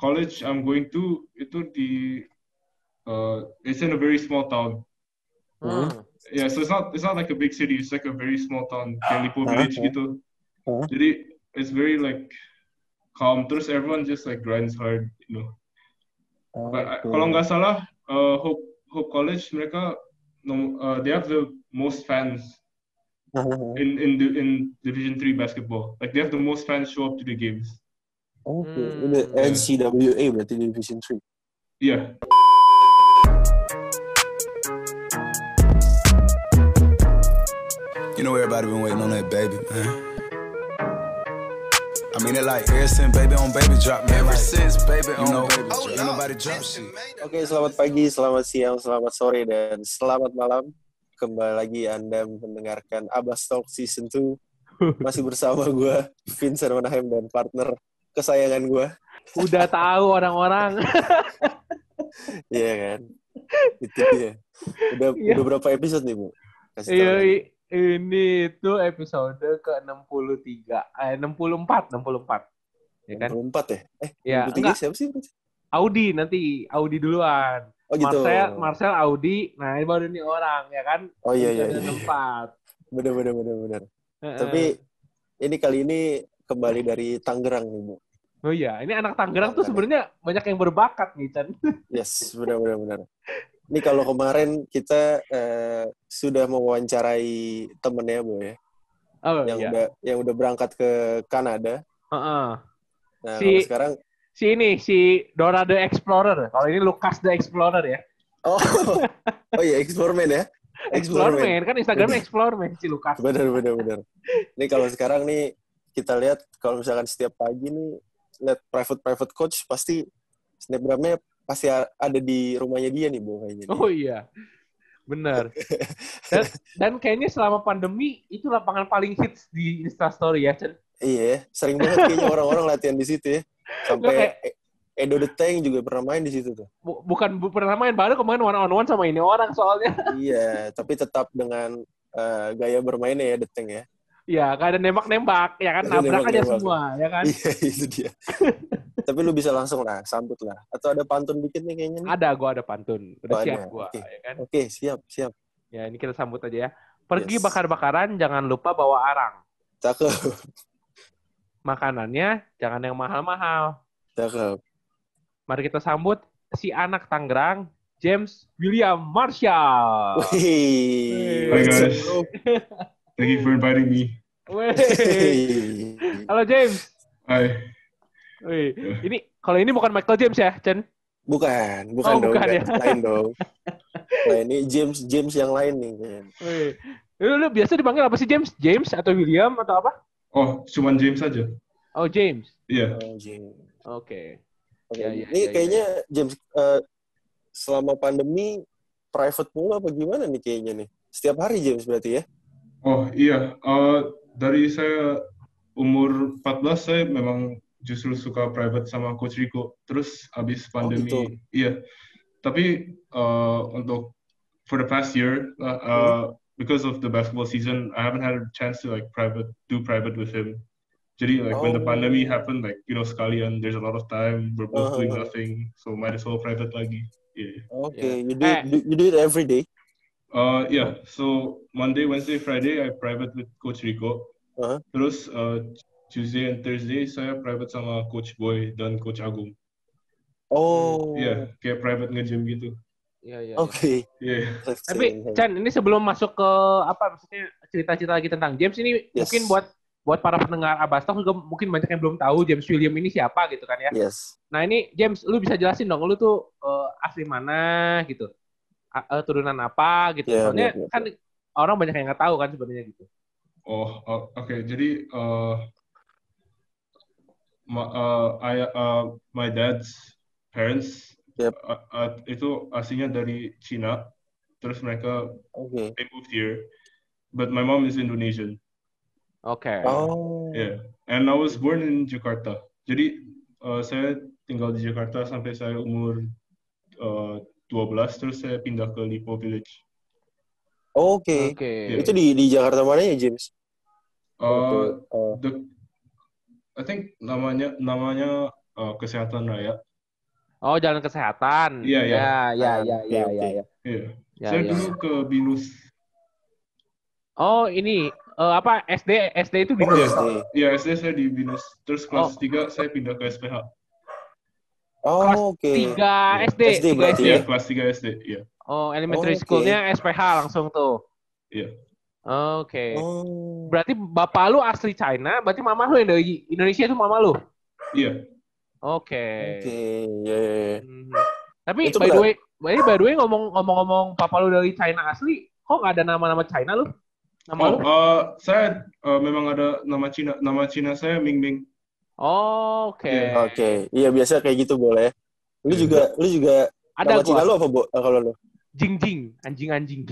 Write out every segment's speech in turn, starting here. college I'm going to itu di it's in a very small town. Hmm. Yeah, so it's not like a big city. It's like a very small town, kayak Lipo Village gitu. Jadi it's very like calm. Terus everyone just like grinds hard, you know. But kalau nggak salah, Hope College mereka they have the most fans in Division III basketball. Like they have the most fans show up to the games. Okay, in the NCAA berarti Division III. Yeah. You know everybody been waiting on that baby, man. I mean it like ever since baby on baby drop, man. Ever since baby on baby drop. Ain't nobody drop shit. Okay, selamat pagi, selamat siang, selamat sore, dan selamat malam. Kembali lagi Anda mendengarkan Abas Talk Season 2. Masih bersama gue, Vincent Manahem, dan partner kesayangan gue. Udah tahu orang-orang. Iya yeah, kan? Itu dia. Udah berapa episode nih, Bu? Kasih tahu. Ini itu episode ke-64. Ya kan? 64 ya? Ya, 63 enggak. Siapa sih? Audi, nanti Audi duluan. Oh gitu. Marcel Audi, nah ini baru ini orang, ya kan? Oh iya. 64. Bener. Tapi ini kali ini kembali dari Tangerang nih, Bu. Oh iya, ini anak Tangerang tuh sebenarnya banyak yang berbakat nih, Chan. Yes, bener. Ini kalau kemarin kita sudah mewawancarai temennya, Bu, ya. Oh, yang udah berangkat ke Kanada. Nah, kalau sekarang si Dora the Explorer. Kalau ini Lucas the Explorer ya. Oh iya, Explorerman ya. Explorerman kan Instagramnya Explorerman si Lucas. Benar. Ini kalau sekarang nih kita lihat kalau misalkan setiap pagi nih lihat private coach pasti snapgramnya pasti ada di rumahnya dia nih, Bu, kayaknya. Oh iya. Benar. dan kayaknya selama pandemi itu lapangan paling hits di Instastory ya, Cen. Iya, sering banget kayaknya orang-orang latihan di situ ya. Sampai Edo the Tank juga pernah main di situ tuh. Bukan pernah main, baru kemarin one-on-one sama ini orang soalnya. Iya, tapi tetap dengan gaya bermainnya ya the Tank ya. Iya, gak ada nembak-nembak, ya kan? Nabrak aja semua, ya kan? Iya, itu dia. Tapi lu bisa langsung lah, sambut lah. Atau ada pantun dikit nih kayaknya nih? Ada, gue ada pantun. Udah siap gue, ya kan? Oke, siap. Ya, ini kita sambut aja ya. Pergi bakar-bakaran, jangan lupa bawa arang. Cakep. Makanannya, jangan yang mahal-mahal. Cakep. Mari kita sambut si anak Tangerang, James William Marshall. Wih. Hi guys. Thank you for inviting me. Wih. Halo James. Hai. Wih, kalau ini bukan Michael James ya, Chen? Bukan dong. Bukan ya? Lain dong. Nah ini James yang lain nih. Wih, lu biasa dipanggil apa sih James? James atau William atau apa? Oh, cuman James aja. Oh, James? Iya. Yeah. Oh, James. Oke. Ya, ini kayaknya James, selama pandemi, private mulu apa gimana nih kayaknya nih? Setiap hari James berarti ya? Oh, iya. Dari saya umur 14, saya memang justru suka private sama Coach Rico. Terus abis pandemi, gitu. Iya. Tapi untuk for the past year, because of the basketball season, I haven't had a chance to like do private with him. Jadi like when the pandemic happened, like you know sekalian, there's a lot of time, we're both doing nothing, so might as well private lagi. Yeah. Okay, yeah. You do it every day. Yeah. So Monday, Wednesday, Friday, I private with Coach Rico. Terus Tuesday and Thursday saya private sama Coach Boy dan Coach Agung. Oh. Iya, kayak private nge-gym gitu. Iya. Oke. Iya. Tapi Chan, ini sebelum masuk ke apa maksudnya cerita-cerita lagi tentang James ini mungkin buat para pendengar Abas Talk juga mungkin banyak yang belum tahu James William ini siapa gitu kan ya. Yes. Nah, ini James lu bisa jelasin dong lu tuh asli mana gitu. Turunan apa gitu. Yeah, soalnya kan orang banyak yang enggak tahu kan sebenarnya gitu. Oh, okay. Jadi my dad's parents itu aslinya dari China, terus mereka they moved here, but my mom is Indonesian. Okay. Oh. Yeah, and I was born in Jakarta. Jadi saya tinggal di Jakarta sampai saya umur 12, terus saya pindah ke Lipo Village. Okay. Yeah. Itu di Jakarta mana ya, James? I think namanya kesehatan raya. Oh, jalan kesehatan. Iya, iya. Iya. Saya dulu ke Binus. Oh, ini apa SD itu Binus. Iya, SD saya di Binus. Terus kelas 3 saya pindah ke SPH. Oh, oke. Okay. 3 SD. SD berarti. Iya, kelas 3 SD, iya. Oh, elementary school-nya SPH langsung tuh. Iya. Oke. Oh. Berarti bapak lu asli China, berarti mama lu yang dari Indonesia itu mama lu? Iya. Oke. Tapi itu by the way ngomong-ngomong papa lu dari China asli, kok nggak ada nama-nama China lu? Nama lu? Saya memang ada nama Cina. Nama Cina saya Ming. Oke. Iya, biasa kayak gitu boleh. Lu juga ada nama Cina lu apa, Bo? Kalau lu? Jing, anjing.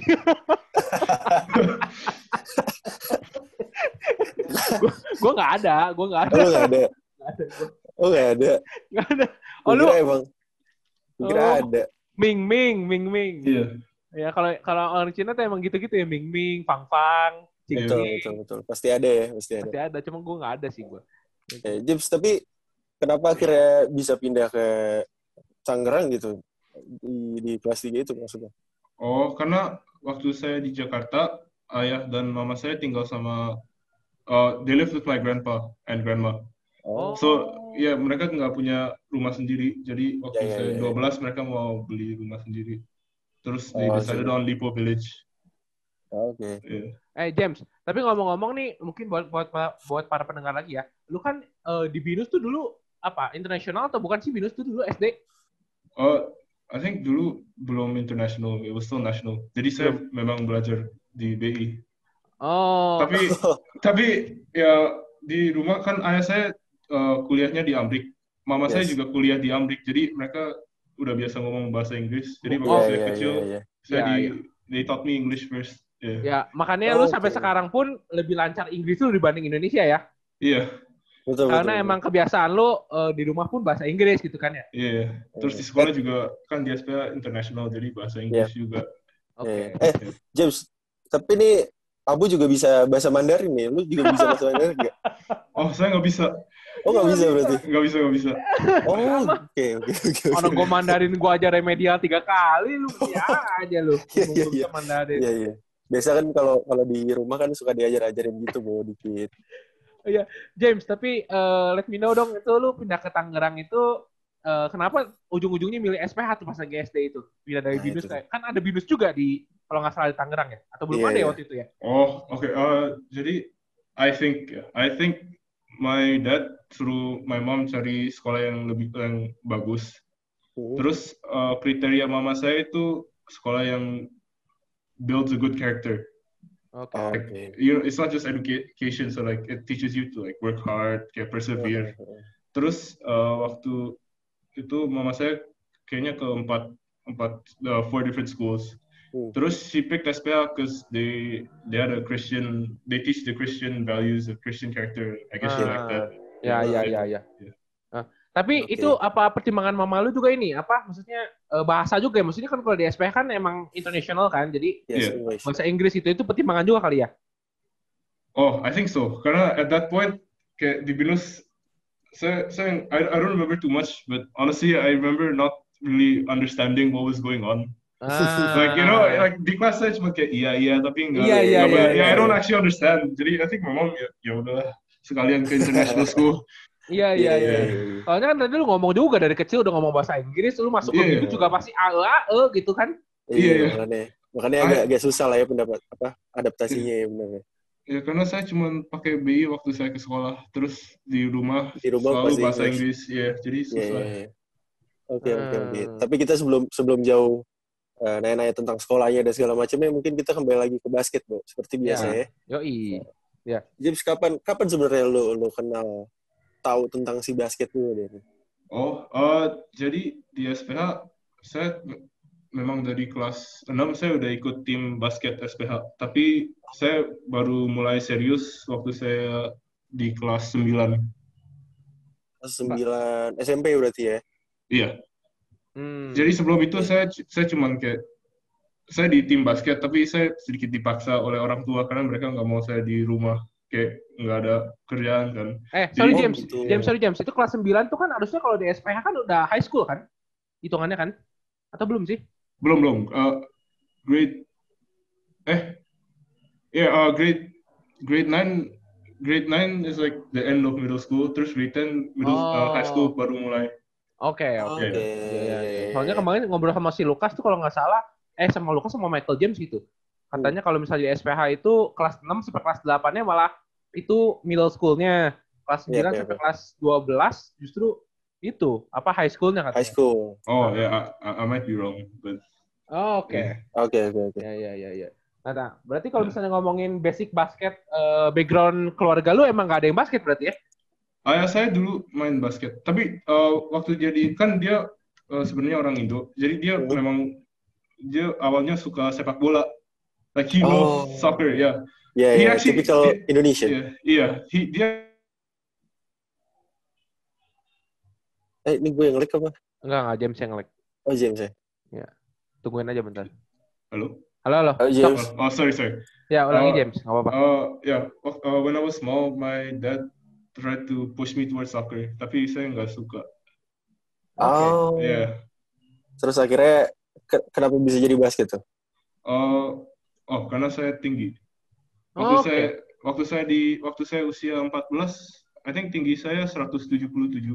Gue nggak ada. Lu nggak ada. Oh, nggak ada. Oh, lu emang nggak ada. Ming. Iya. Ya kalau orang Cina tuh emang gitu-gitu ya, Ming, Pang, Cing. Betul. Pasti ada. Cuma gue nggak ada sih gue. James, tapi kenapa akhirnya bisa pindah ke Tangerang gitu? Di kelas 3 itu maksudnya? Oh, karena waktu saya di Jakarta, ayah dan mama saya tinggal sama they live with my grandpa and grandma. Oh. So, ya mereka nggak punya rumah sendiri. Jadi waktu saya 12 mereka mau beli rumah sendiri. Terus they decided on Lipo Village. Oke. Yeah. James, tapi ngomong-ngomong nih mungkin buat para pendengar lagi ya. Lu kan di Binus tuh dulu apa? Internasional atau bukan sih Binus tuh dulu SD? I think dulu belum international, it was still national. Jadi saya memang belajar di BI. Oh. Tapi ya di rumah kan ayah saya kuliahnya di Amrik, mama saya juga kuliah di Amrik. Jadi mereka udah biasa ngomong bahasa Inggris. Jadi waktu saya kecil, saya they taught me English first. Yeah. Ya, makanya lu sampai sekarang pun lebih lancar Inggris lu dibanding Indonesia ya? Iya. Yeah. Betul, emang kebiasaan lo di rumah pun bahasa Inggris gitu kan ya? Iya, yeah. Terus di sekolah juga kan di SPH internasional, jadi bahasa Inggris juga. Oke. James, tapi nih Abu juga bisa bahasa Mandarin nih, lu juga bisa bahasa Mandarin nggak? Oh, saya nggak bisa. Oh, nggak bisa berarti? Nggak bisa. Oh, oke. Orang gue Mandarin gue aja remedial 3 kali, lu aja lu. Iya. Mandarin. Iya. Biasa kan kalau di rumah kan suka diajar-ajarin gitu, bawa dikit. Iya, James, tapi let me know dong, itu lu pindah ke Tangerang itu kenapa ujung-ujungnya milih SPH tuh pas lagi SD itu? Pindah dari Binus, kan ada Binus juga di, kalau nggak salah di Tangerang ya? Atau belum ada ya waktu itu ya? Oh, oke. Jadi, I think my dad suruh my mom cari sekolah yang bagus. Terus, kriteria mama saya itu sekolah yang builds a good character. Okay. You know, it's not just education, so like it teaches you to like work hard, kayak persevere. Okay. Terus waktu itu mama saya kayaknya ke 4 different schools. Terus she picked SPH because they had a Christian, they teach the Christian values, the Christian character. I guess she liked that. Yeah. Tapi itu apa pertimbangan mama lu juga ini? Apa maksudnya bahasa juga ya? Maksudnya kan kalau di SPH kan emang internasional kan? Jadi bahasa Inggris itu pertimbangan juga kali ya? Oh, I think so. Karena at that point kayak di Binus saya I don't remember too much, but honestly I remember not really understanding what was going on. Like you know, like di kelas saya cuma kayak iya tapi enggak. I don't actually understand. Jadi I think my mom ya udah sekalian ke international school. Iya. Soalnya kan tadi lu ngomong juga dari kecil udah ngomong bahasa Inggris, lu masuk ke Binus juga pasti gitu kan? Iya. Makanya agak susah lah ya pendapat apa adaptasinya ya benar. Ya karena saya cuma pakai BI waktu saya ke sekolah, terus di rumah selalu bahasa Inggris. Ya, jadi susah. Oke. Tapi kita sebelum jauh nanya-nanya tentang sekolahnya dan segala macamnya, mungkin kita kembali lagi ke basket, Bu. Seperti biasa ya. Yoi. Ya. James, kapan sebenarnya lu kenal tahu tentang si basket dulu deh. Oh, jadi di SPH saya memang dari kelas 6 saya udah ikut tim basket SPH. Tapi saya baru mulai serius waktu saya di kelas 9. Kelas 9 SMP berarti ya? Iya. Jadi sebelum itu saya cuman kayak saya di tim basket tapi saya sedikit dipaksa oleh orang tua karena mereka nggak mau saya di rumah. kayak nggak ada kerjaan kan. Sorry James, gitu. James itu kelas 9 tuh kan harusnya kalau di SPH kan udah high school kan? Hitungannya kan? Atau belum sih? Belum. Grade 9 is like the end of middle school, terus grade 10 high school baru mulai. Oke. Soalnya kemarin ngobrol sama si Lucas tuh kalau nggak salah, sama Lucas sama Michael James gitu. Katanya kalau misalnya di SPH itu kelas 6 sampai kelas 8-nya malah itu middle school-nya. Kelas 9 sampai kelas 12 justru itu apa high school-nya katanya. High school. Oh, yeah, I might be wrong, but Oke. Ya. Nah, berarti kalau misalnya ngomongin basic basket, background keluarga lu emang nggak ada yang basket berarti ya? Ayah saya dulu main basket, tapi waktu jadi kan dia sebenarnya orang Indo, jadi dia memang dia awalnya suka sepak bola. Like he loves soccer, yeah. Yeah, typical Indonesian. Ini gue yang lag apa? Enggak, James yang lag. Oh, James ya? Yeah. Tungguin aja bentar. Halo. James. Oh, sorry. Ya, ulangi James, nggak apa-apa. When I was small, my dad tried to push me towards soccer, tapi saya nggak suka. Oh. Yeah. Terus akhirnya, kenapa bisa jadi basket tuh? Karena saya tinggi. Waktu saya usia 14, I think tinggi saya 177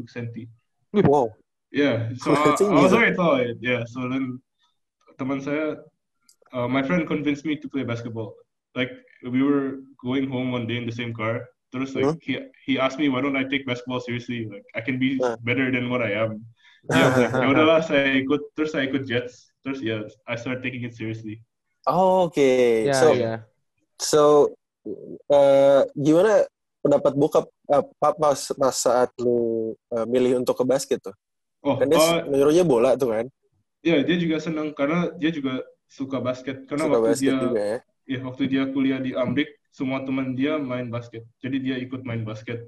cm. Wow. Yeah, so I was very tall. Yeah, so then teman saya, my friend convinced me to play basketball. Like we were going home one day in the same car. Terus like he asked me, why don't I take basketball seriously? Like I can be better than what I am. Yeah, like, yaudahlah saya ikut Jets. Terus I started taking it seriously. Oh, okay. Yeah, So, gimana pendapat bokap pas saat lu milih untuk ke basket tuh? Kan dia menyuruhnya bola tuh kan? Iya, dia juga senang karena dia juga suka basket. Karena suka waktu basket dia juga, ya? Ya, waktu dia kuliah di Amrik, semua teman dia main basket. Jadi dia ikut main basket.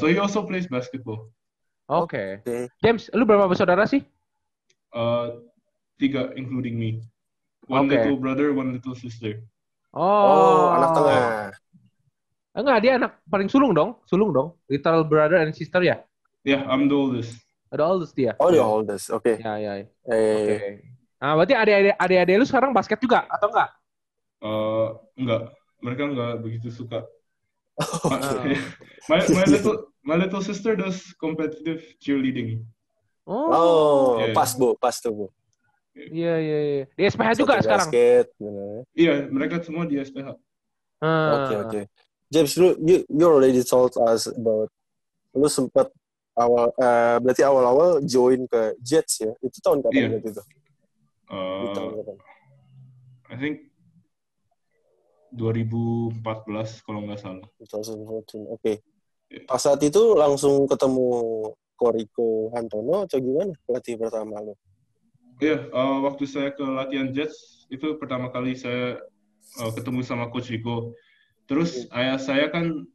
So he also plays basketball. Okay. James, lu berapa bersaudara sih? 3, including me. One little brother, one little sister. Anak tengah. Enggak, dia anak paling sulung dong. Little brother and sister ya? Yeah, I'm the oldest. The oldest dia? Oh, the oldest, oke. Ya. Oke. Nah, berarti adik-adik lu sekarang basket juga, atau enggak? Enggak. Mereka enggak begitu suka. My little sister does competitive cheerleading. Pas tuh, Bu. Iya. Di SPH juga basket, sekarang? Iya, mereka semua di SPH. Oke. James, you already told us about lu sempat awal-awal join ke Jets ya? Itu tahun kapan berarti itu? I think 2014 kalau nggak salah. 2014, oke. Pas saat itu langsung ketemu Koriko Hantono atau gimana pelatih pertama lo? Iya, waktu saya ke latihan Jets itu pertama kali saya ketemu sama Coach Rico. Terus ayah saya kan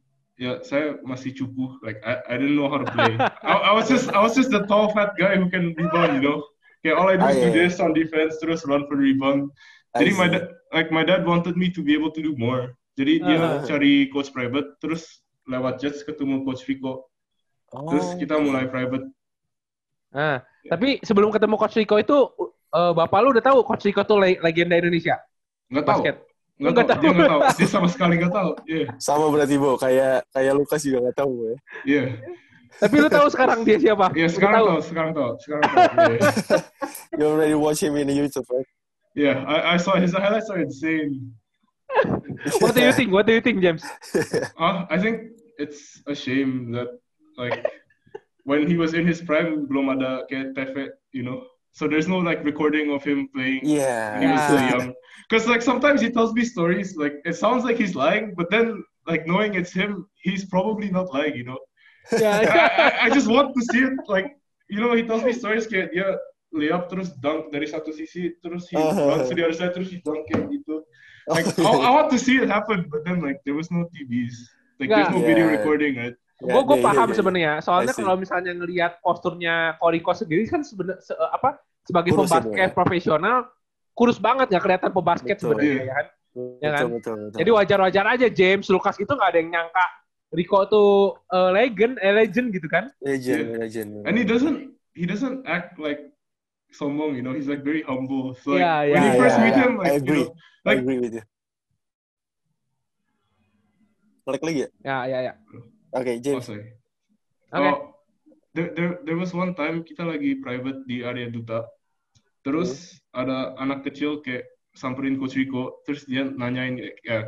saya masih cupu, like I didn't know how to play. I was just the tall fat guy who can rebound, you know. Okay, all I do is do this on defense, terus run for rebound. Jadi my dad wanted me to be able to do more. Jadi dia cari coach private, terus lewat Jets ketemu Coach Rico. Terus kita mulai private. Tapi sebelum ketemu Coach Rico itu, bapak lu udah tahu Coach Rico tuh legenda Indonesia? Nggak tahu. Dia nggak tahu. Dia sama sekali nggak tahu. Yeah. Sama berarti, Bo. Kayak Lucas juga nggak tahu, Bo. Ya. Yeah. Tapi lu tahu sekarang dia siapa? Iya, sekarang tahu. Yeah. You already watch him in the YouTube, right? Yeah, I saw his highlights are insane. What do you think, James? I think it's a shame that like when he was in his prime, belum ada kayak TV, you know. So there's no like recording of him playing. Yeah. When he was so young. Because like sometimes he tells me stories like it sounds like he's lying, but then like knowing it's him, he's probably not lying, you know. Yeah. I just want to see it like, you know, he tells me stories kayak dia layup terus dunk dari satu sisi terus he runs to the other side terus he dunk kayak gitu. Like I want to see it happen, but then like there was no TVs, like there's no video recording, right? Gue paham sebenarnya. Soalnya kalau misalnya ngelihat posturnya Koriko sendiri kan sebagai pembasket profesional kurus banget, nggak kelihatan pembasket sebenarnya ya kan. Ya kan? Betul. Jadi wajar-wajar aja James, Lucas itu nggak ada yang nyangka Rico tuh legend gitu kan? Legend. And he doesn't act like someone, you know, he's like very humble. So like, when you first meet him, like, I agree with you. Balik lagi ya? Ya. Oke, James. Okay. There was one time kita lagi private di area duta. Terus ada anak kecil kayak samperin Coach Rico, terus dia nanyain,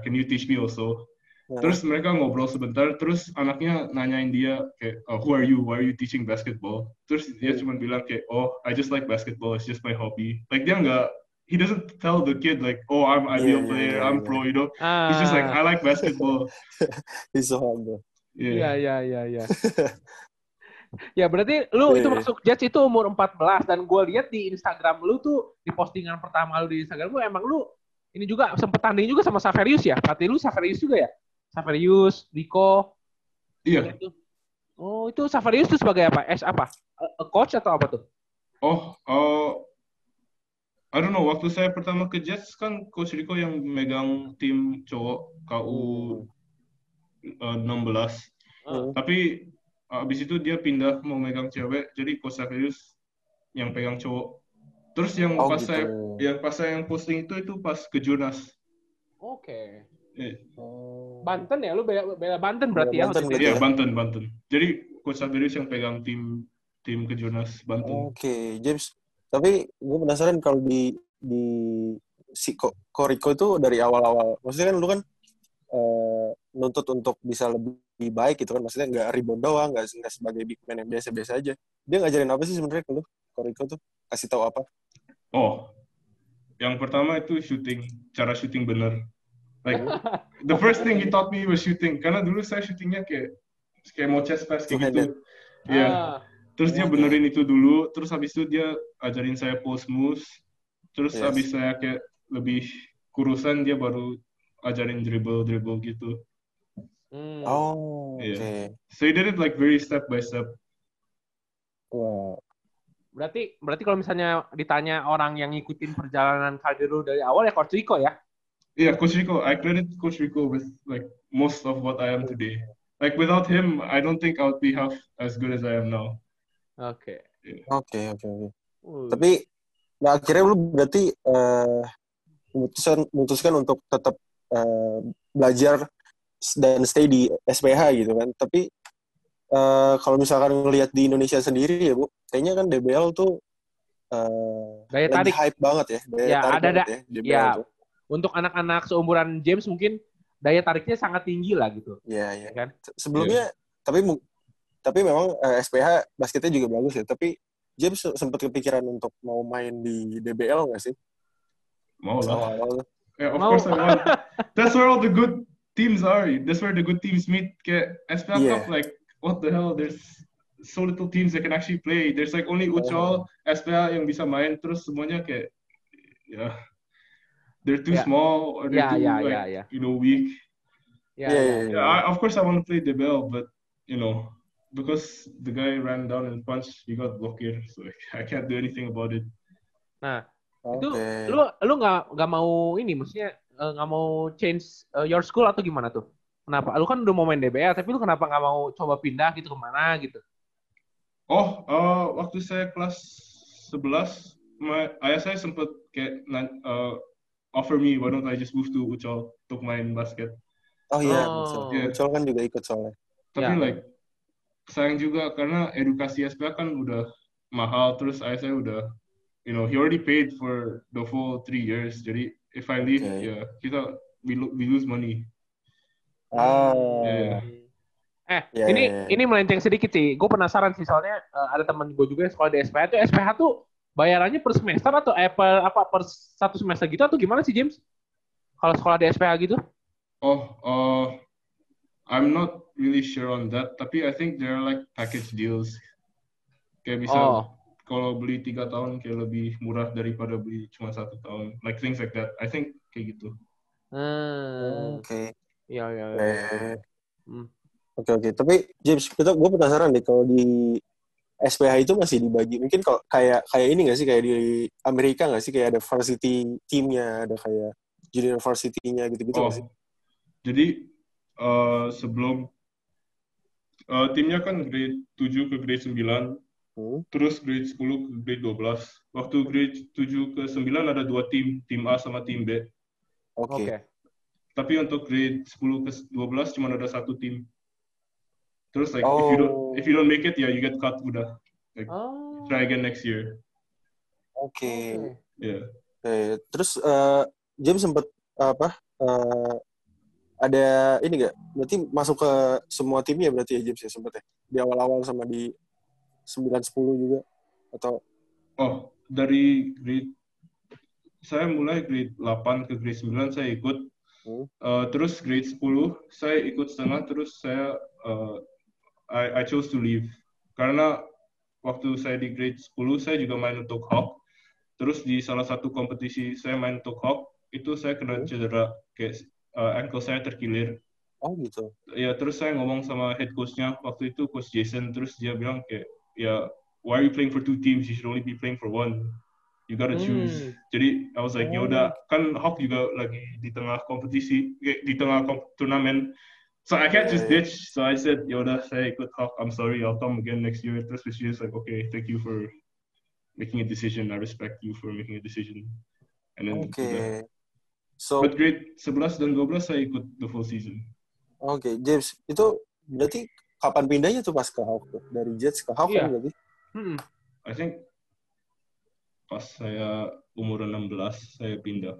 can you teach me also? Yeah. Terus mereka ngobrol sebentar, terus anaknya nanyain dia kayak, who are you? Why are you teaching basketball? Terus dia cuma bilang kayak, oh, I just like basketball, it's just my hobby. Like dia nggak, he doesn't tell the kid like, oh, I'm IBL player, I'm pro, you know. He's just like, I like basketball. He's so humble. Yeah. Ya berarti lu itu masuk Jets itu umur 14 dan gue lihat di Instagram lu tuh di postingan pertama lu di Instagram lu emang lu ini juga sempet tanding juga sama Xaverius ya? Berarti lu Xaverius juga ya? Xaverius, Rico. Iya. Itu. Oh, itu Xaverius itu sebagai apa? A coach atau apa tuh? I don't know, waktu saya pertama ke Jets kan Coach Rico yang megang tim cowok KU 16. Tapi abis itu dia pindah mau megang cewek, jadi Coach Xaverius yang pegang cowok. Terus yang pas saya yang posting itu pas ke Jonas. Oke. Okay. Banten ya, lu bela Banten berarti ya? Iya, Banten. Jadi Coach Xaverius yang pegang tim ke Jonas Banten. Oke, James. Tapi gue penasaran kalau di si Koriko itu dari awal-awal, maksudnya kan lu kan nuntut untuk bisa lebih baik gitu kan, maksudnya nggak rebound doang, nggak sebagai big man yang biasa-biasa aja. Dia ngajarin apa sih sebenarnya ke lu? Koriko tuh kasih tahu apa? Oh, yang pertama itu shooting, cara shooting bener. Like the first thing he taught me was shooting, karena dulu saya shootingnya kayak mau chest pass kayak gitu. Yeah. Terus dia benerin itu dulu, terus habis itu dia ajarin saya post moves, terus habis saya kayak lebih kurusan dia baru ajarin dribble gitu. Okay. So he did it like very step by step. Wow. Berarti kalau misalnya ditanya orang yang ngikutin perjalanan karir lu dari awal ya Coach Rico ya? Iya, Coach Rico. I credit Coach Rico with like most of what I am today. Like without him, I don't think I would be half as good as I am now. Okay. Tapi, nah akhirnya lu berarti memutuskan untuk tetap belajar dan stay di SPH gitu kan. Tapi kalau misalkan ngelihat di Indonesia sendiri ya Bu, kayaknya kan DBL tuh gaya tarik hype banget ya. Daya tarik ada. Untuk anak-anak seumuran James mungkin daya tariknya sangat tinggi lah gitu. Iya. Kan? Sebelumnya tapi memang SPH basketnya juga bagus ya. Tapi James sempat kepikiran untuk mau main di DBL nggak sih? Mau lah. Yeah, of course I want. That's where all the good teams are. That's where the good teams meet. Kayak SPH Cup, like what the hell? There's so little teams that can actually play. There's like only Ucal, SPH yang bisa main. Terus semuanya kayak, they're too small or they're too you know weak. Yeah. Of course I want to play DBL, but you know. Because the guy ran down and punched, he got blocked here, so I can't do anything about it. Nah, itu lu nggak mau ini, maksudnya nggak mau change your school atau gimana tuh? Kenapa? Lu kan udah mau main DBL, tapi lu kenapa nggak mau coba pindah gitu kemana gitu? Waktu saya kelas 11, ayah saya sempet kayak offer me, why don't I just move to Ucal untuk main basket? Ucal kan juga ikut soalnya. Tapi like sayang juga karena edukasi SPH kan udah mahal, terus saya udah, you know, he already paid for the full 3 years. Jadi if I leave, we lose money. Ini melenceng sedikit sih. Gue penasaran sih soalnya ada teman gue juga yang sekolah di SPH. Itu SPH tuh bayarannya per semester atau per satu semester gitu atau gimana sih James? Kalau sekolah di SPH gitu? I'm not really sure on that, tapi I think there are like package deals. Kayak bisa kalau beli 3 tahun kayak lebih murah daripada beli cuma 1 tahun. Like things like that. I think kayak gitu. Oke. Ya. Oke. Tapi James, gue penasaran deh kalau di SPH itu masih dibagi. Mungkin kalau kayak ini nggak sih kayak di Amerika nggak sih kayak ada varsity teamnya, ada kayak junior varsity-nya gitu-gitu. Oh, jadi sebelum timnya kan grade 7 ke grade 9, terus grade 10 ke grade 12. Waktu grade 7 ke 9 ada dua tim, tim A sama tim B. Oke. Okay. Tapi untuk grade 10 ke 12 cuma ada satu tim. Terus like if you don't make it, ya you get cut udah. Like, try again next year. Oke. Okay. Yeah. Okay. Terus James sempat ada ini nggak? Berarti masuk ke semua timnya berarti ya James ya sempat ya? Di awal-awal sama di 9-10 juga? Atau? Oh, dari grade... Saya mulai grade 8 ke grade 9 saya ikut. Terus grade 10 saya ikut setengah, terus saya I chose to leave. Karena waktu saya di grade 10 saya juga main untuk Hawk. Terus di salah satu kompetisi saya main untuk Hawk, itu saya kena cedera kayak ankle saya terkilir. Oh gitu. Ya terus saya ngomong sama head coachnya waktu itu, Coach Jason, terus dia bilang kayak ya why are you playing for two teams? You should only be playing for one. You gotta choose. Jadi I was like ya udah, kan Hawk juga lagi di tengah kompetisi, di tengah turnamen. So I can't just ditch. So I said ya udah saya ikut Hawk. I'm sorry, I'll come again next year. Terus she was like okay, thank you for making a decision. I respect you for making a decision. And then okay. So but grade 11 dan 12 saya ikut the full season. Oke, James, itu berarti kapan pindahnya tuh pas ke Hawk? Dari Jets ke Hawk kan berarti? I think pas saya umur 16 saya pindah.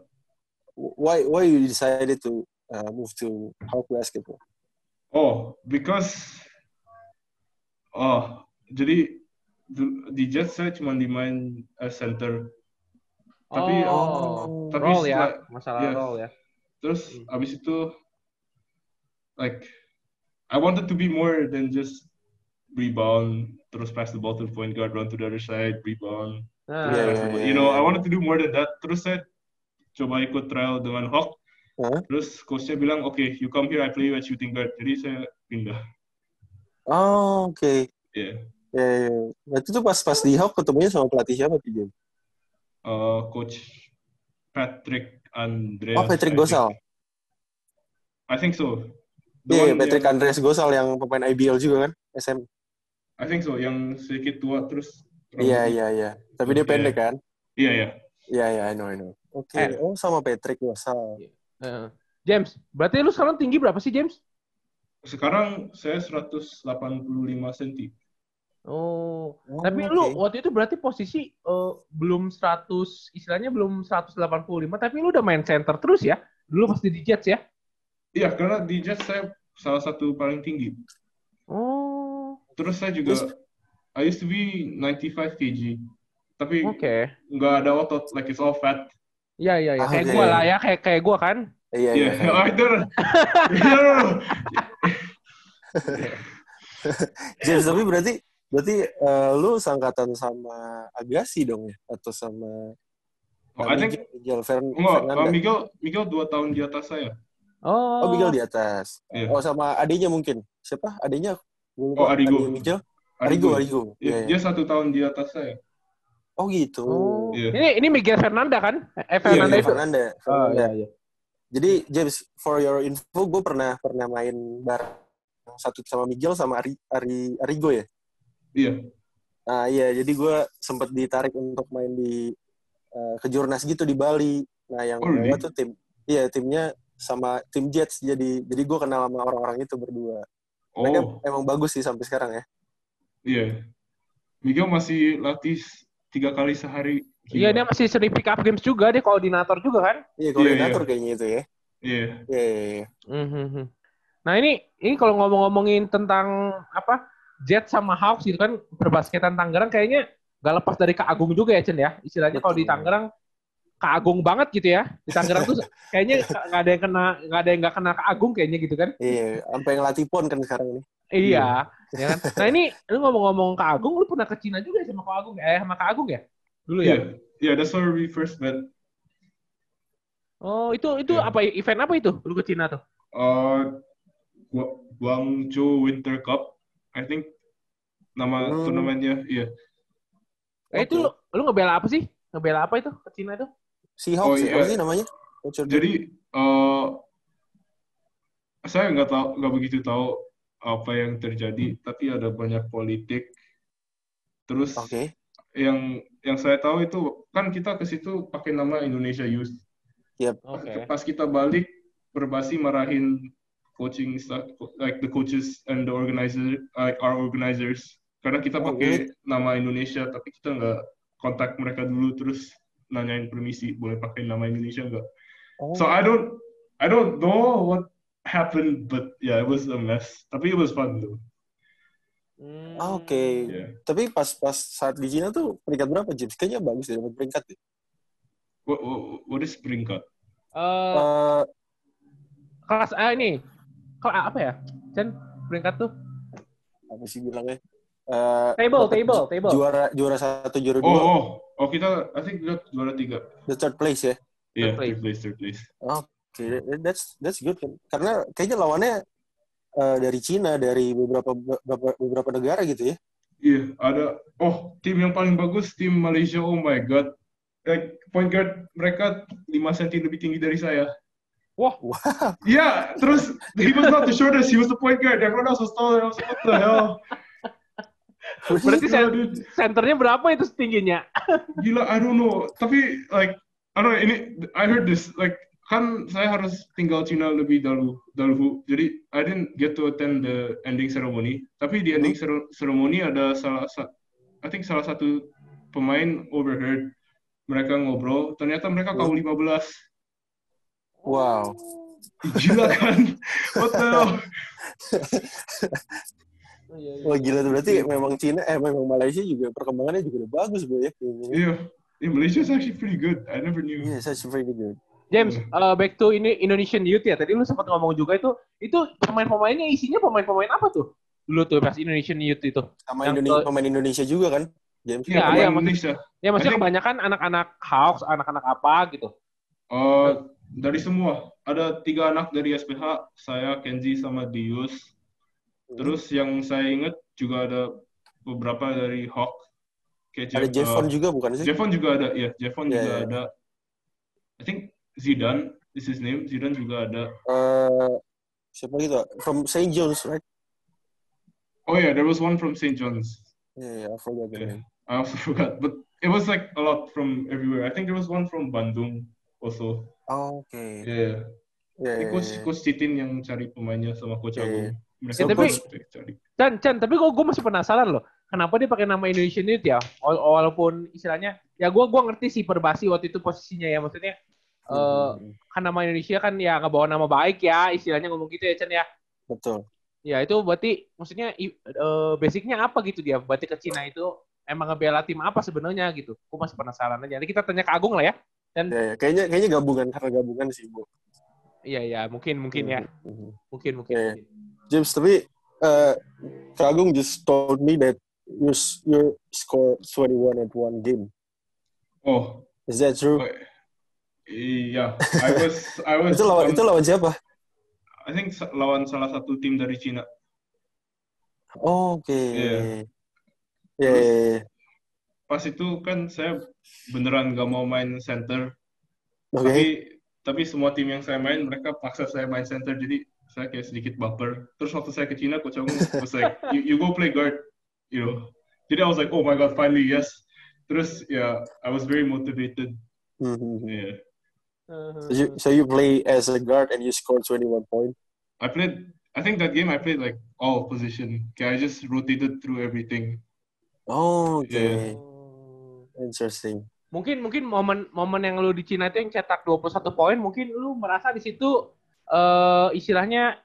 Why you decided to move to Hawk basketball? Oh, because jadi di Jets saya cuma dimain center. Tapi role ya, masalah role ya. Terus abis itu like, I wanted to be more than just rebound, terus pass the ball to the point guard, run to the other side, rebound. You know, I wanted to do more than that. Terus saya coba ikut trial dengan Hawk. Terus coachnya bilang, okay, you come here, I play you at shooting guard. Jadi saya pindah. Oh, oke. Okay. Yeah. Berarti itu pas di Hawk ketemunya sama pelatih siapa tuh, Jim? Coach Patrick Andreas. Oh, Patrick Gosal. I think so. Iya, Patrick Andreas Gosal yang pemain IBL juga kan, SM. I think so, yang sedikit tua terus. Iya. Tapi dia pendek kan? Iya. Iya, I know. Oke, sama Patrick Gosal. James, berarti lu sekarang tinggi berapa sih, James? Sekarang saya 185 cm. Oh, tapi lu waktu itu berarti posisi belum 100, istilahnya belum 185, tapi lu udah main center terus ya? Dulu pasti di Jets ya? Iya, karena di Jets saya salah satu paling tinggi. Oh. Terus saya juga, I used to be 95 kg. Tapi nggak ada otot, like it's all fat. Iya. Kayak gue lah ya, kayak gue kan. Iya. James, tapi berarti lu seangkatan sama Agassi dong ya? Atau sama Miguel 2 tahun di atas saya. Oh, Miguel di atas. Yeah. Oh, sama adiknya mungkin. Siapa? Adiknya? Oh, Arigo. Miguel? Arigo. Yeah. Dia 1 tahun di atas saya. Oh, gitu. Oh. Yeah. Ini Miguel Fernanda kan? Fernanda. Yeah. Jadi, James, for your info, gue pernah main bareng satu sama Miguel sama Arigo ya? Iya. Yeah. Nah, iya. Jadi, gue sempat ditarik untuk main di kejurnas gitu di Bali. Nah, yang gue tuh timnya sama tim Jets, jadi gue kenal sama orang-orang itu berdua. Mereka emang bagus sih sampai sekarang ya. Iya. Miguel masih latih 3 kali sehari. Iya, dia masih sering pick up games juga, dia koordinator juga kan? Iya, koordinator kayaknya itu ya. Iya. Nah, ini kalau ngomong-ngomongin tentang Jets sama Hawks itu kan perbasketan Tangerang kayaknya nggak lepas dari Kak Agung juga ya, Chen ya. Istilahnya kalau di Tangerang Kak Agung banget gitu ya. Di Tangerang tuh kayaknya nggak ada yang nggak kena Kak Agung kayaknya gitu kan. Iya, sampai ngelatih pon kan sekarang ini. Iya, ya kan. Nah, ini lu ngomong-ngomong Kak Agung, lu pernah ke China juga sama Kak Agung? Sama Kak Agung ya? Dulu ya. Iya, that's where we first met. Oh, itu event apa itu? Lu ke China tuh? Guangzhou Winter Cup. I think nama turnamennya, iya. Itu lu ngebela apa sih? Ngebela apa itu ke China tuh? Si Hawk sih namanya? Jadi saya nggak begitu tahu apa yang terjadi, tapi ada banyak politik. Terus yang saya tahu itu kan kita ke situ pakai nama Indonesia Youth. Yep. Okay. Pas kita balik Perbasi marahin coaching staff, like the coaches and the organizer, like our organizers, karena kita pakai nama Indonesia tapi kita nggak kontak mereka dulu terus nanyain permisi boleh pakai nama Indonesia nggak. So I don't know what happened, but yeah, it was a mess. Tapi it was fun though. Yeah. Tapi pas saat di China tuh peringkat berapa, James? Kayaknya bagus ya, dapat peringkat. What is peringkat? Kelas A ini. Kelas A apa ya? Chen, peringkat tuh? Apa sih bilangnya? Table. Juara 1, juara 2. Oh, kita I think juara 3. The third place ya. Yeah, third place. Okay, that's good kan. Karena kayaknya lawannya dari Cina, dari beberapa negara gitu ya. Iya, ada. Oh, tim yang paling bagus tim Malaysia. Oh my god. Like, point guard mereka 5 cm lebih tinggi dari saya. Wah. Yeah, terus he was not the shortest, he was the point guard. Everyone else was taller. I was like, what the hell? Berarti senternya berapa itu tingginya? Gila, I don't know. Tapi like I heard this like kan saya harus tinggal Cina lebih dahulu. Jadi I didn't get to attend the ending ceremony. Tapi di ending ceremony ada salah satu pemain overheard mereka ngobrol. Ternyata mereka KU 15. Wow. Gila kan? What the hell? Wah gila tuh, berarti memang Cina, memang Malaysia juga perkembangannya juga udah bagus Bu ya. Iya, Malaysia is actually pretty good. I never knew. Yeah, it's actually pretty good. James, back to ini Indonesian Youth ya. Tadi lu sempat ngomong juga itu pemain-pemainnya isinya pemain-pemain apa tuh? Dulu tuh pas Indonesian Youth itu. Sama pemain Indonesia juga kan? James. Iya, pemain Indonesia. Ya maksudnya kebanyakan anak-anak Hawks, anak-anak apa gitu. Dari semua. Ada 3 anak dari SPH, saya, Kenzi sama Dius. Terus yang saya ingat juga ada beberapa dari Hawk. Ada Jeffon juga bukan sih? Jeffon juga ada, ya. Jeffon juga ada. I think Zidane is his name. Zidane juga ada. Siapa gitu? From St. John's, right? Oh yeah, there was one from St. John's. Yeah, I forgot that. Yeah. I also forgot, but it was like a lot from everywhere. I think there was one from Bandung also. Oh, okay. Yeah. Yeah. Coach Titin yang cari pemainnya sama Coach Agung. Yeah, tapi gue masih penasaran loh. Kenapa dia pakai nama Indonesian Youth ya? Walaupun istilahnya, ya gue ngerti sih Perbasi waktu itu posisinya ya. Maksudnya, kan nama Indonesia kan ya nggak bawa nama baik ya. Istilahnya ngomong gitu ya, Chan ya. Betul. Ya itu berarti, maksudnya basicnya apa gitu dia? Berarti ke Cina itu emang ngebela tim apa sebenarnya gitu? Gue masih penasaran aja. Nanti kita tanya ke Agung lah ya. Dan ya, kayaknya karena gabungan sih, Bu. Iya, mungkin ya. Mungkin. Yeah. James, tapi Kak Agung just told me that You score 21 at one game. Oh, is that true? Yeah, I was. Itu lawan siapa? I think lawan salah satu tim dari Cina. Oh, okay. Yeah. Pas itu kan saya beneran gak mau main center. Okay. Tapi semua tim yang saya main mereka paksa saya main center, jadi saya kayak sedikit baper. Terus waktu saya ke Cina, Coach Agung was like, you go play guard. You know, jadi I was like, oh my god, finally yes. Terus ya, I was very motivated. Yeah. So you play as a guard and you scored 21 points. I think that game I played like all position. Okay, I just rotated through everything. Oh, okay. Yeah. Interesting. Mungkin momen yang lu di Cina itu yang cetak 21 poin, mungkin lu merasa di situ istilahnya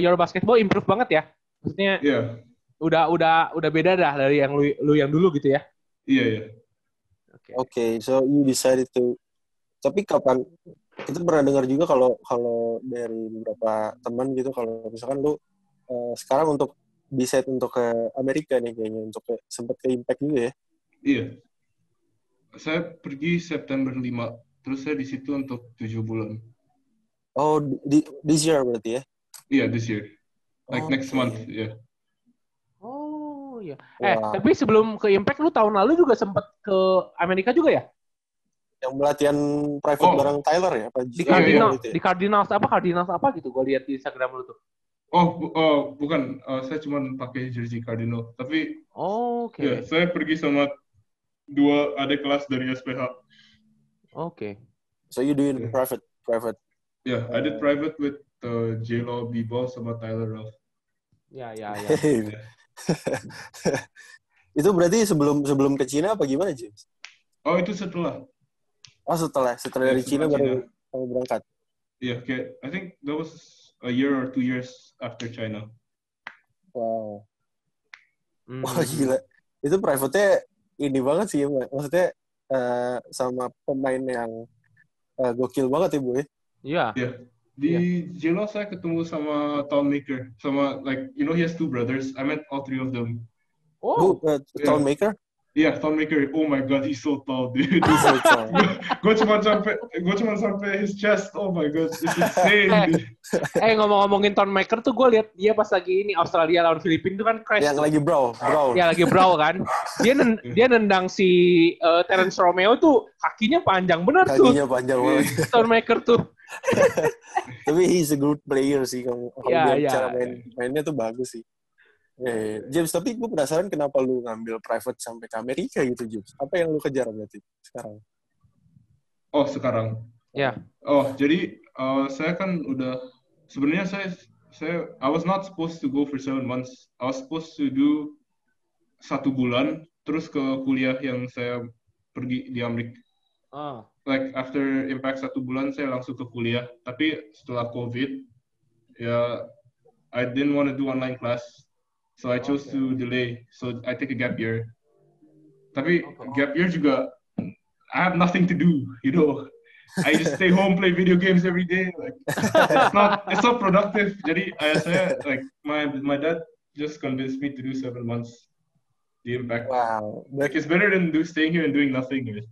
your basketball improve banget ya. Maksudnya. Yeah. Udah beda dah dari yang lu yang dulu gitu ya. Iya. Okay, so you decided to. Tapi kapan kita pernah dengar juga kalau dari beberapa teman gitu kalau misalkan lu sekarang untuk decide untuk ke Amerika nih kayaknya untuk sempat ke Impact juga ya. Iya. Saya pergi September 5, terus saya di situ untuk 7 bulan. Oh, this year berarti ya? Iya, this year. Like next month, ya. Yeah. Tapi sebelum ke Impact lu tahun lalu juga sempat ke Amerika juga ya? Yang latihan private bareng Tyler ya? Apa? Di Cardinals, gitu ya? Di Cardinals apa? Cardinals apa gitu? Gue lihat di Instagram lu tuh. Bukan. Saya cuma pakai jersey Cardinals. Tapi, oke. Ya, saya pergi sama dua adik kelas dari SPH. Oke. So you doing private? Yeah, I did private with J-Lo, B-Ball, sama Tyler Ralph. Ya. Itu berarti sebelum ke China apa gimana, James? Itu setelah. Setelah dari China baru kamu berangkat. Yeah, okay. I think that was a year or 2 years after China. Wow. Gila. Itu private-nya ini banget sih, maksudnya sama pemain yang gokil banget ya, Bu. Iya. Di Jeno saya ketemu sama Tom Maker, sama he has two brothers. I met all three of them. Tom Maker? Iya, Tom Maker. Oh my god, he's so tall, dude. He's so tall. Gue cuma sampai his chest. Oh my god, it's insane. Ngomongin Tom Maker tuh gue lihat dia pas lagi ini Australia lawan Filipina tuh kan crash. Yang lagi brawl. Ya lagi brawl kan. Dia nendang si Terence Romeo tuh kakinya panjang bener tuh. Kakinya panjang banget. Tom Maker tuh. Tapi he's a good player sih kalau cara mainnya tuh bagus sih. James, tapi gue penasaran kenapa lu ngambil private sampai ke Amerika gitu, James? Apa yang lu kejar berarti sekarang? Sekarang? Ya. Jadi saya kan udah sebenarnya saya I was not supposed to go for 7 months. I was supposed to do 1 bulan terus ke kuliah yang saya pergi di Amerika. After Impact 1 bulan, saya langsung ke kuliah. Tapi setelah COVID, I didn't want to do online class. So, I chose to delay. So, I take a gap year. Tapi gap year juga, I have nothing to do, I just stay home, play video games every day. It's not productive. Jadi, saya, my dad just convinced me to do 7 months. The Impact. Wow. It's better than staying here and doing nothing, right?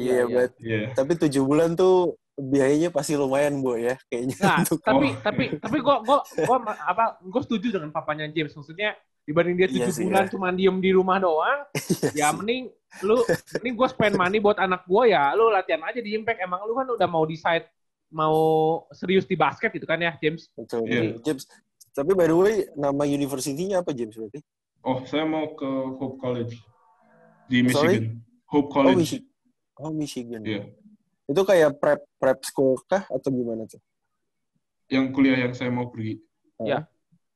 Iya. Tapi 7 bulan tuh biayanya pasti lumayan, Bu, ya kayaknya. Nah, tapi gue setuju dengan papanya James. Maksudnya dibanding dia 7 bulan cuma diem di rumah doang, mending mending gue spend money buat anak gue ya. Lu latihan aja di Impact. Emang lu kan udah mau decide mau serius di basket gitu kan ya, James? Betul. Yeah. James. Tapi by the way, nama university-nya apa, James, berarti? Saya mau ke Hope College di Michigan. Sorry? Hope College. Michigan. Yeah. Itu kayak prep school kah atau gimana tuh? Yang kuliah yang saya mau pergi. Ya.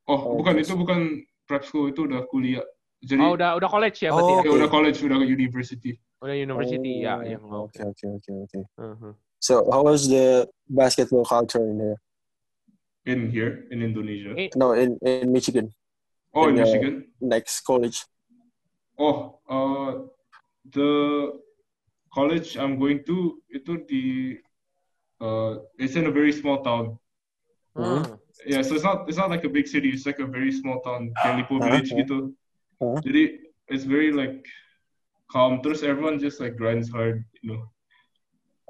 Bukan, itu bukan prep school, itu udah kuliah. Jadi udah college ya berarti. Udah college, udah university. Udah university ya. Oke. So, how was the basketball culture in here? In here in Indonesia? In Michigan. In Michigan. Next college. The college I'm going to itu di it's in a very small town. Yeah, so it's not like a big city. It's like a very small town, Kalipo village gitu. Jadi it's very calm. Terus everyone just grinds hard,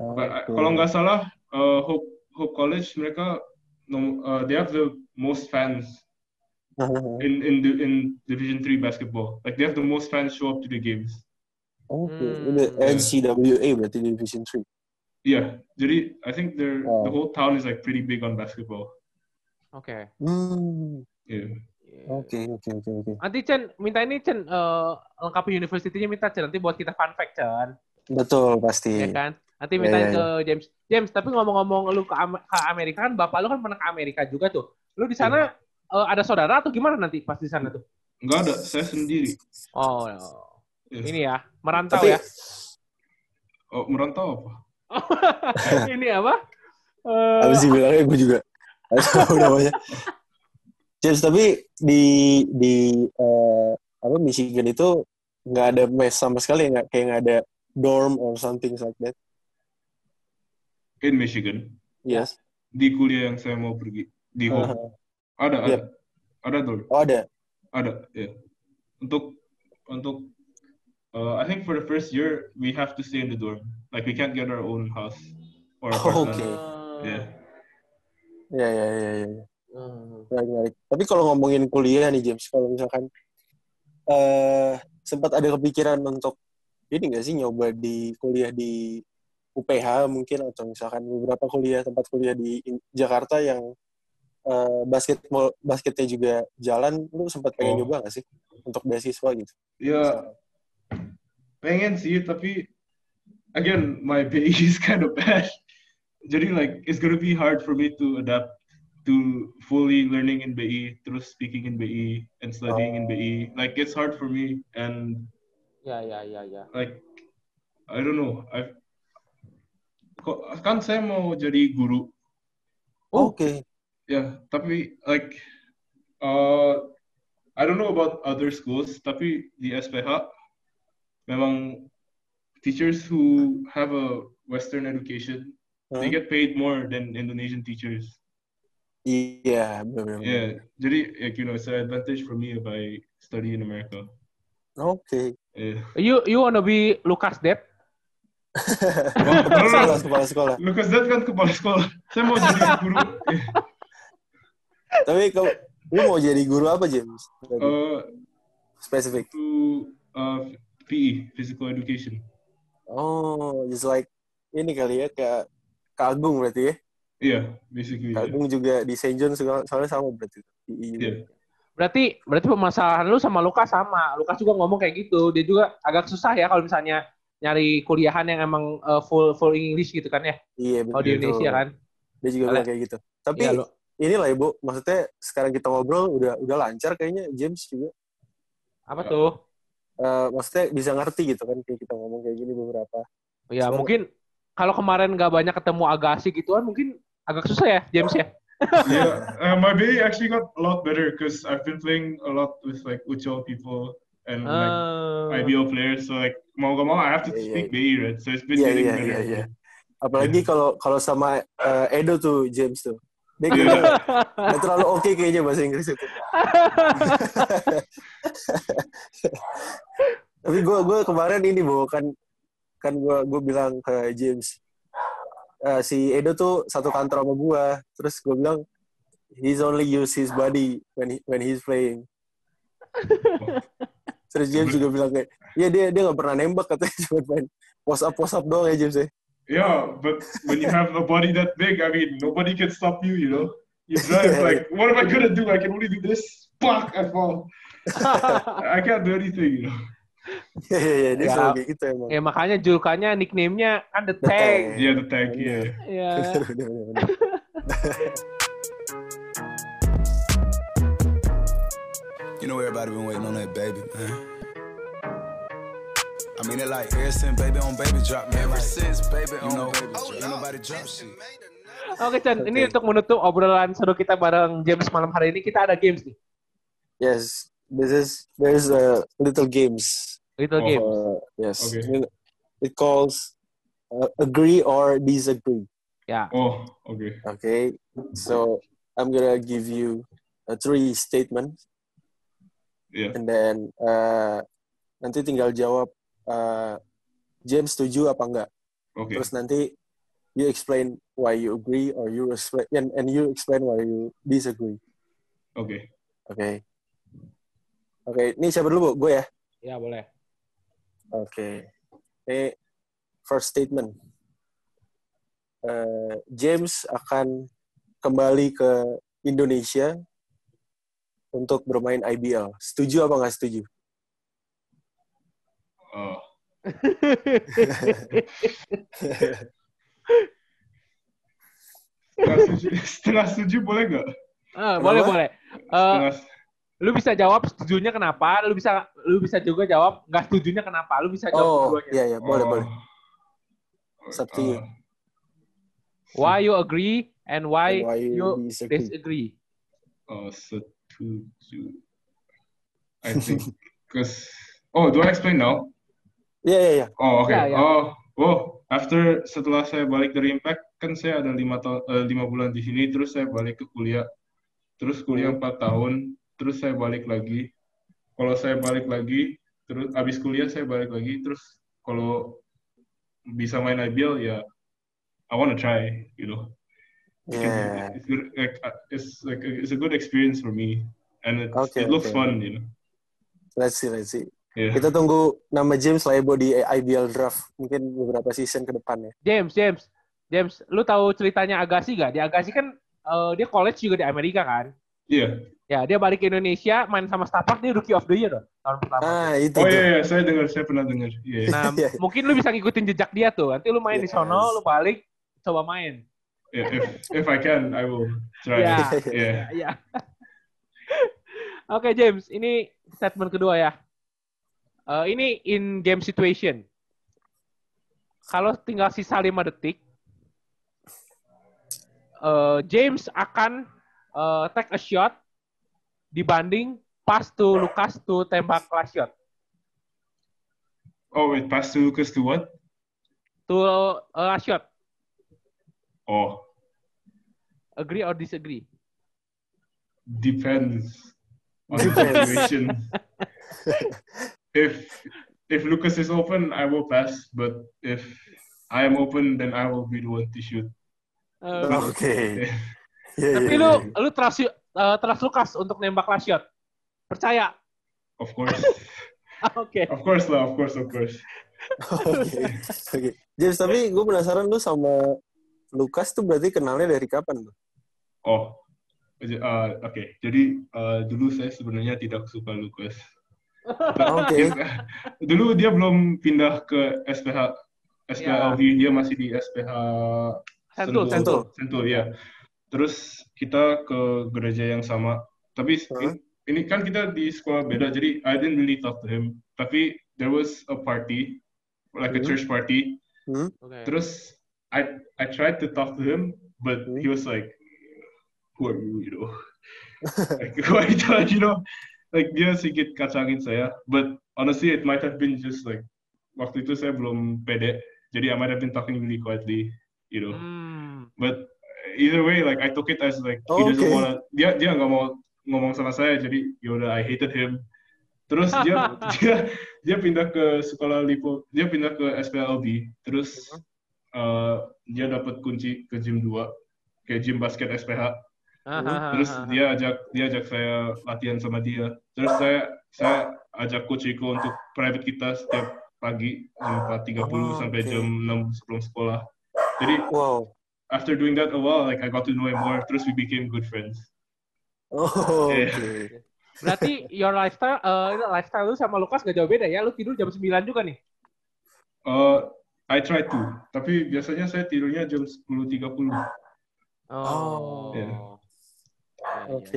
But kalau nggak salah, Hope College mereka they have the most fans in Division III basketball. They have the most fans show up to the games. The NCAA berarti Division III. Yeah, jadi I think the whole town is pretty big on basketball. Okay. Yeah. Oke. Nanti Chen, minta ini Chen lengkapi universitinya minta Chen nanti buat kita fun fact Chen. Betul pasti. Ya kan? Nanti mintain ke James. James, tapi ngomong-ngomong lu ke Amerika kan bapak lu kan pernah ke Amerika juga tuh. Lu di sana ada saudara atau gimana nanti pas di sana tuh? Enggak ada, saya sendiri. Ini ya, merantau. Tapi, ya. Merantau apa? Ini apa? Habis dibilangnya gue juga. James, tapi di Michigan itu nggak ada mess sama sekali, nggak ada dorm or something like that. In Michigan? Yes. Di kuliah yang saya mau pergi di Hope. Ada dorm. Ada, ya. Untuk I think for the first year we have to stay in the dorm. We can't get our own house or apartment. Okay. Yeah. Menarik. Tapi kalau ngomongin kuliah nih James, kalau misalkan sempat ada kepikiran untuk ini nggak sih nyoba di kuliah di UPH mungkin, atau misalkan beberapa kuliah, tempat kuliah di Jakarta yang basketnya juga jalan, lu sempat pengen nyoba nggak sih untuk beasiswa gitu? Iya, pengen sih, tapi again my BA is kind of bad. Jadi like it's gonna be hard for me to adapt to fully learning in BI, terus speaking in BI and studying in BI. Like it's hard for me, and yeah. Like I don't know. Kan saya mau jadi guru. Okay. Yeah, tapi like I don't know about other schools, tapi di SPH memang teachers who have a Western education, they get paid more than Indonesian teachers. Iya, benar. Yeah, jadi like, you know, it's an advantage for me if I study in America. Okay. Yeah. You wanna be Lucas Dad? Kepala sekolah. Lucas Dad kan kepala sekolah. Saya mau jadi guru. Tapi lu mau jadi guru apa, James? Spesifik. PE, physical education. Oh, just like ini kali ya, kayak Agung berarti ya? Iya, basically. Agung juga di St. John's soalnya sama berarti. Iya. Berarti permasalahan lu sama Lucas sama. Lucas juga ngomong kayak gitu. Dia juga agak susah ya kalau misalnya nyari kuliahan yang emang full English gitu kan ya. Iya, betul. Kalau di Indonesia kan. Dia juga bilang kayak gitu. Tapi ya, inilah Ibu, maksudnya sekarang kita ngobrol udah lancar kayaknya James juga. Apa tuh? Maksudnya bisa ngerti gitu kan kayak kita ngomong kayak gini beberapa. Iya, mungkin kalau kemarin nggak banyak ketemu Agassi gituan mungkin agak susah ya, James ya? Yeah, my BA actually got a lot better because I've been playing a lot with like UCL people and like IBL players, so like mau gak mau I have to speak BA, right? So it's been getting better. Yeah. Apalagi kalau sama Edo tuh, James tuh. Dia gak terlalu oke kayaknya bahasa Inggris itu. Tapi gue kemarin ini kan gue bilang ke James, si Edo tuh satu kantor sama gue, terus gue bilang he's only use his body when he's playing. Terus James juga bilang kayak, ya dia nggak pernah nembak katanya, cuma main post up doang ya James ya. Yeah, but when you have a body that big, I mean nobody can stop you, you know. You drive like, what am I gonna do? I can only do this. Fuck, I fall. I can't do anything, you know. Dia selalu kayak gitu emang. Ya makanya julukannya, nickname-nya kan The Tank. Iya, The Tank, iya. Bener. You know everybody been waiting on that baby, man. I mean it like ever since baby on baby drop, man. Ever since baby on baby drop. Ain't nobody drop shit. Oke, Chan, ini untuk menutup obrolan seru kita bareng James malam hari ini, kita ada games nih. Yes. There's a little games. Little games. Yes. Okay. I mean, it calls agree or disagree. Yeah. Oh, okay. Okay. So I'm gonna give you three statements. Yeah. And then nanti tinggal jawab James setuju apa enggak. Okay. Terus nanti you explain why you agree or you explain and you explain why you disagree. Okay. Okay. Oke, ini siapa dulu, Bu? Gue ya? Iya, boleh. Oke. Ini first statement. James akan kembali ke Indonesia untuk bermain IBL. Setuju apa nggak setuju? Oh. Setengah setuju boleh nggak? Boleh. Lu bisa jawab setujunya kenapa, lu bisa juga jawab nggak setujunya kenapa, lu bisa jawab keduanya. Iya, boleh. Setuju. Why you agree and why you disagree? Setuju. I think because do I explain now? Yeah. Oh, okay. Yeah. After setelah saya balik dari Impact kan saya ada 5 bulan di sini, terus saya balik ke kuliah. Terus kuliah 4 tahun. Terus saya balik lagi. Kalau saya balik lagi, terus abis kuliah saya balik lagi. Terus kalau bisa main IBL, ya I wanna try, you know. Yeah. It's good, it's a good experience for me, and it looks fun, you know. Let's see. Yeah. Kita tunggu nama James Laibo di IBL Draft mungkin beberapa season ke depannya. James, lu tahu ceritanya Agassi gak? Di Agassi kan dia college juga di Amerika kan? Iya. Yeah. Ya, dia balik ke Indonesia, main sama Stapak, dia Rookie of the Year loh tahun pertama. Ah, itu. Oh iya, saya pernah dengar. Yeah. Nah, mungkin lu bisa ngikutin jejak dia tuh. Nanti lu main di sono, lu balik coba main. Yeah, if I can, I will try. Yeah. Oke, James, ini statement kedua ya. Ini in game situation. Kalau tinggal sisa 5 detik, James akan take a shot dibanding pass to Lucas to tembak last shot. Oh, wait, pass to Lucas to what? To last shot. Oh. Agree or disagree? Depends on the situation. If Lucas is open, I will pass. But if I am open, then I will be the one to shoot. Okay. Yeah, tapi lu trust Lucas untuk nembak last shot. Percaya? Of course. Okay. Of course. Okay. James, tapi gue penasaran lu sama Lucas tuh berarti kenalnya dari kapan? Oh, okay. Jadi dulu saya sebenarnya tidak suka Lucas. Okay. Dulu dia belum pindah ke SPH LV, dia masih di SPH Sentul ya. Terus kita ke gereja yang sama. Tapi ini kan kita di sekolah beda, jadi I didn't really talk to him. Tapi there was a party, like a church party. Okay. Terus I tried to talk to him, but he was like, who are you, you know? Like, who are you know? Like, dia sedikit kacangin saya, but honestly it might have been just like, waktu itu saya belum pede, jadi I might have been talking really quietly, you know. But either way, like I took it as like, he doesn't wanna, dia nggak mau ngomong sama saya, jadi yaudah I hated him. Terus dia pindah ke sekolah Lipo, dia pindah ke SPLB, terus dia dapat kunci ke gym 2, kayak gym basket SPH. Terus dia ajak saya latihan sama dia. Terus saya ajak Coach Rico untuk private kita setiap pagi jam 4.30 sampai jam 6 sebelum sekolah. Jadi after doing that a while, like I got to know him more. Terus we became good friends. Oh. Okay. Berarti your lifestyle lu sama Lucas gak jauh beda ya? Lu tidur jam 9 juga nih? I try to, tapi biasanya saya tidurnya jam 10.30. Oh. Yeah. Oke.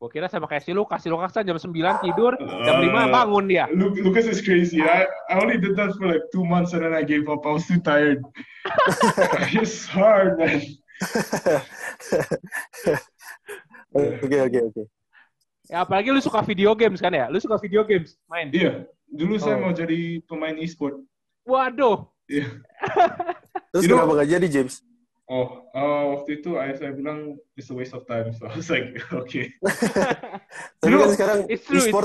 Gue kira sama kayak si Lucas kan jam 9 tidur, jam 5 bangun dia. Lucas is crazy. I only did that for like 2 months and then I gave up. I was too tired. It's hard, man. Oke. Ya, apalagi lu suka video games kan ya? Lu suka video games main? Iya. Dulu saya mau jadi pemain e-sport. Waduh. Yeah. Terus kenapa gak jadi, James? Waktu itu ayah saya bilang it's a waste of time, so I was like, okay. Tapi kan sekarang e-sport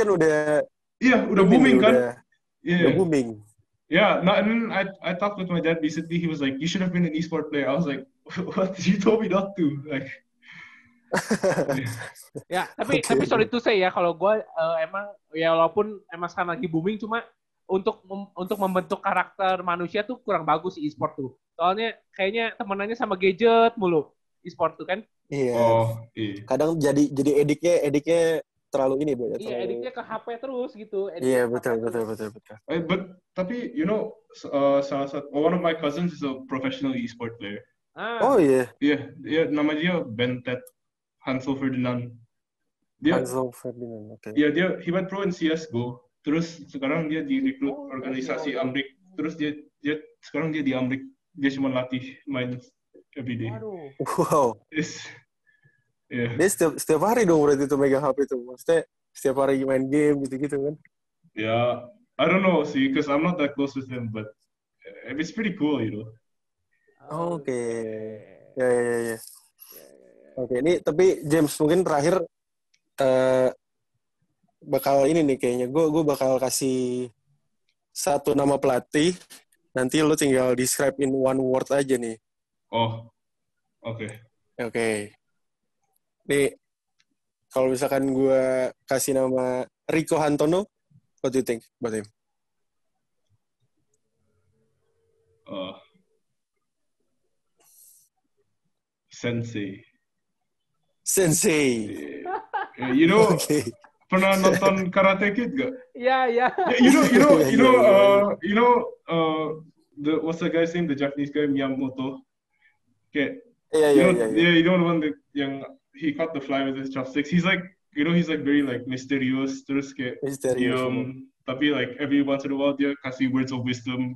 kan udah udah booming kan? Udah booming. Yeah, no, and then I talked with my dad recently. He was like, you should have been an e-sport player. I was like, what? You told me not to. Like. Ya, tapi sorry to say ya, kalau gue emang ya walaupun emang sekarang lagi booming, cuma untuk membentuk karakter manusia tuh kurang bagus si e-sport tuh. Soalnya kayaknya temenannya sama gadget mulu e-sport tuh kan. Iya. Oh, iya. Kadang jadi ediknya terlalu ini Bu. Iya, ediknya ke HP terus gitu. Iya, betul. Tapi you know salah satu one of my cousins is a professional e-sport player. Ah. Oh iya. Iya, nama dia Bentet Hansel Ferdinand. Oke. Okay. Iya, dia he went pro in CS:GO. Terus sekarang dia direkrut organisasi Amrik. Terus dia sekarang dia di Amrik. Dia cuma latih main every day. Wow. Dia setiap hari dong berarti itu megang HP itu. Maksudnya setiap hari main game gitu-gitu kan? Yeah, I don't know sih, because I'm not that close with him, but it's pretty cool, you know. Okay. Yeah. Okay, ini tapi James mungkin terakhir bakal ini nih kayaknya. Gue bakal kasih satu nama pelatih. Nanti lu tinggal describe in one word aja nih. Oh, oke. Nih, kalau misalkan gue kasih nama Rico Hantono, what do you think about him? Sensei. Yeah. You know, okay. Pernah nonton Karate Kid gak? Yeah. You know, what's the guy's name? The Japanese guy Miyamoto. Okay. Yeah. You know the one that yang he caught the fly with his chopsticks. He's like, you know, he's like very like mysterious, terus kayak tapi like every once in a while dia kasih words of wisdom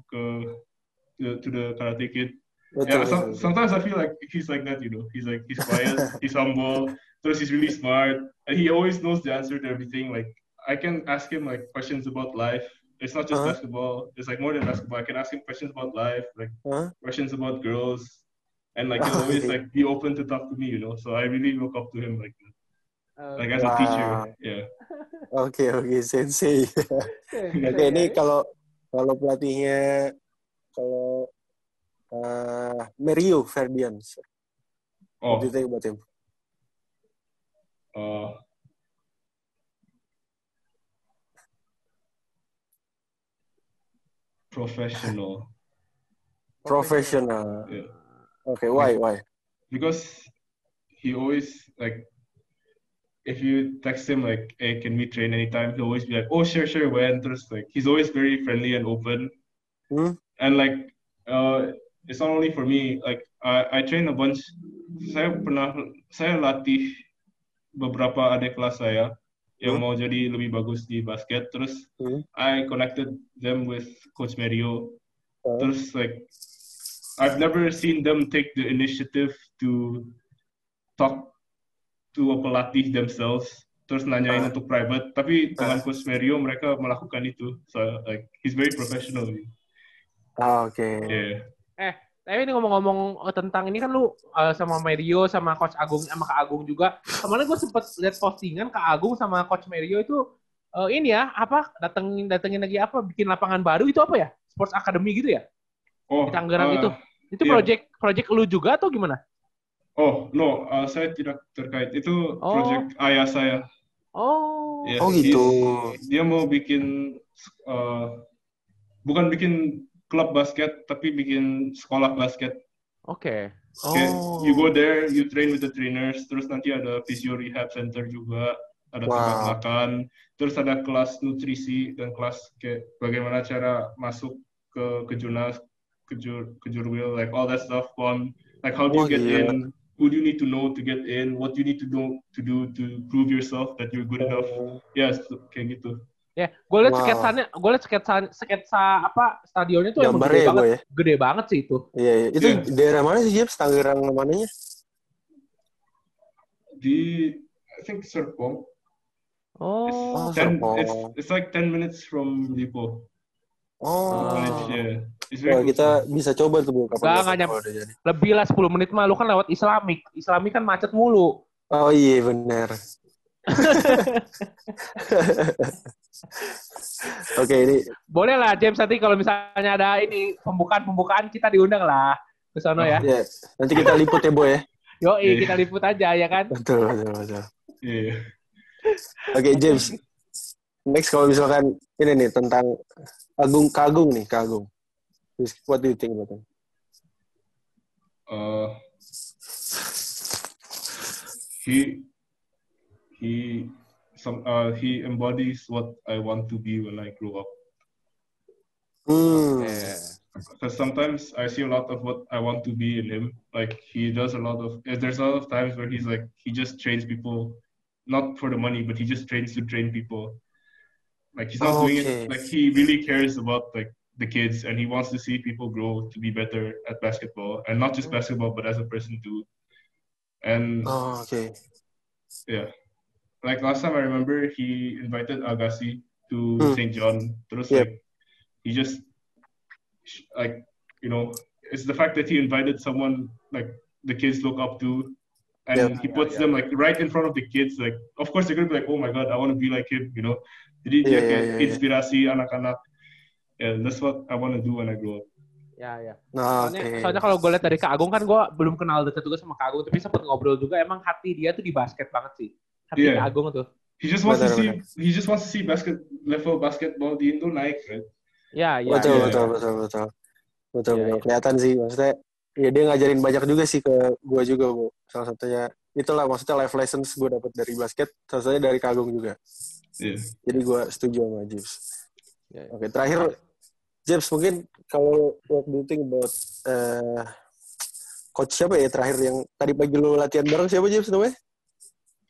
to the Karate Kid. Yeah, sometimes I feel like he's like that, you know. He's like, he's quiet, he's humble, plus he's really smart, and he always knows the answer to everything. Like, I can ask him like questions about life. It's not just basketball. It's like more than basketball. I can ask him questions about life, like questions about girls, and like he'll always like be open to talk to me, you know. So I really look up to him like that. Like as a teacher, yeah. Okay, sensei. Okay, ini kalau pelatihnya kalau Mario Ferdian. Oh. What do you think about him? Professional. Yeah. Okay, why? Because he always like, if you text him like, "Hey, can we train anytime?" He'll always be like, "Oh, sure, when." Like, he's always very friendly and open. Mm-hmm. And like, it's not only for me. Like, I train a bunch. Saya latih beberapa adik kelas saya yang mau jadi lebih bagus di basket. Terus I connected them with Coach Mario. Terus like, I've never seen them take the initiative to talk to pelatih themselves, terus nanyain untuk private, tapi dengan Coach Mario mereka melakukan itu. So like, he's very professional. Okay. Yeah. Tapi ini ngomong-ngomong tentang ini kan lu sama Mario, sama Coach Agung, sama Kak Agung juga. Kemarin gue sempet liat postingan Kak Agung sama Coach Mario itu datengin lagi apa, bikin lapangan baru itu apa ya? Sports Academy gitu ya? Oh. Di Tangerang itu. Itu project lu juga atau gimana? Oh, no, saya tidak terkait. Itu project ayah saya. Oh. Yeah, gitu. Dia mau bikin, bukan bikin klub basket, tapi bikin sekolah basket. Oke. Okay. You go there, you train with the trainers, terus nanti ada physio rehab center juga, ada tempat makan, terus ada kelas nutrisi dan kelas kayak bagaimana cara masuk ke Jurwil, like all that stuff, like how do you get in? Who do you need to know to get in? What do you need to do to prove yourself that you're good enough? Yes, kayak gitu. Ya, gue liat sketsa apa stadionnya tuh yang gede banget. Ya? Gede banget sih itu. Iya. Itu daerah mana sih, Jeps? Tangerang mananya? I think Serpong. Oh, Serpong. It's like 10 minutes from Lipo. Oh. Yeah. Wah, kita bisa coba tuh, Bu. Kapan lebih lah 10 menit mah. Lu kan lewat Islamic. Islamic kan macet mulu. Oh iya, bener. Oke, ini boleh lah, James, nanti kalau misalnya ada ini pembukaan kita diundang lah ke sono ya. Yeah. Nanti kita liput ya, Bo ya. Yoi, kita liput aja ya kan. Betul. Iya. Oke, James. Next kalau misalkan ini nih tentang Kak Agung. What do you think about him? He embodies what I want to be when I grow up. Because sometimes I see a lot of what I want to be in him. Like, there's a lot of times where he's like, he just trains people, not for the money, but he just trains to train people. Like, he's not doing it, like, he really cares about, like, the kids, and he wants to see people grow to be better at basketball, and not just basketball, but as a person too. And yeah, like last time I remember he invited Agassi to St. John's. Terus like, he just like, you know, it's the fact that he invited someone like the kids look up to, and he puts them like right in front of the kids. Like, of course they're gonna be like, "Oh my God, I want to be like him," you know. Jadi dia kayak inspirasi anak-anak. Yeah, that's what I want to do when I grow up. Yeah. Soalnya kalau gue lihat dari Kak Agung, kan gue belum kenal dekat juga sama Kak Agung, tapi sempat ngobrol juga, emang hati dia tuh di basket banget sih. Hati Kak Agung tuh. He just wants to see level basketball di Indo naik, right? Ya, yeah, betul. Kelihatan sih, maksudnya ya dia ngajarin banyak juga sih ke gue juga, Bu. Salah satunya itulah, maksudnya life lessons gue dapat dari basket, salah satunya dari Kagung juga. Yeah. Jadi gue setuju sama James. Yeah. Oke, terakhir James, mungkin kalau what do you think about coach siapa ya terakhir yang tadi pagi lo latihan bareng, siapa James namanya?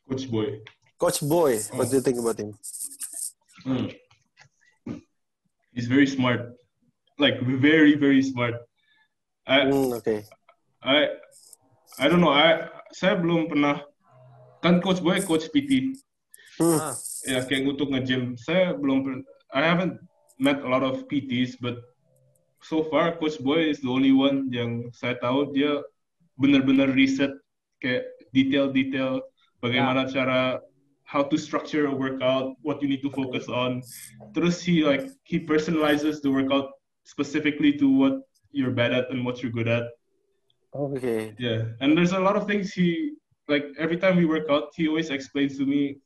Coach Boy. Coach Boy, what do you think about him? He's very smart, like very very smart. I don't know. Saya belum pernah, kan Coach Boy coach PT. Ya kayak untuk nge-gym. Saya belum, I haven't met a lot of PTs, but so far Coach Boy is the only one yang saya tahu dia benar-benar riset kayak detail-detail bagaimana cara, how to structure a workout, what you need to focus on. Terus he personalizes the workout specifically to what you're bad at and what you're good at. Okay. Yeah, and there's a lot of things he, every time we work out, he always explains to me,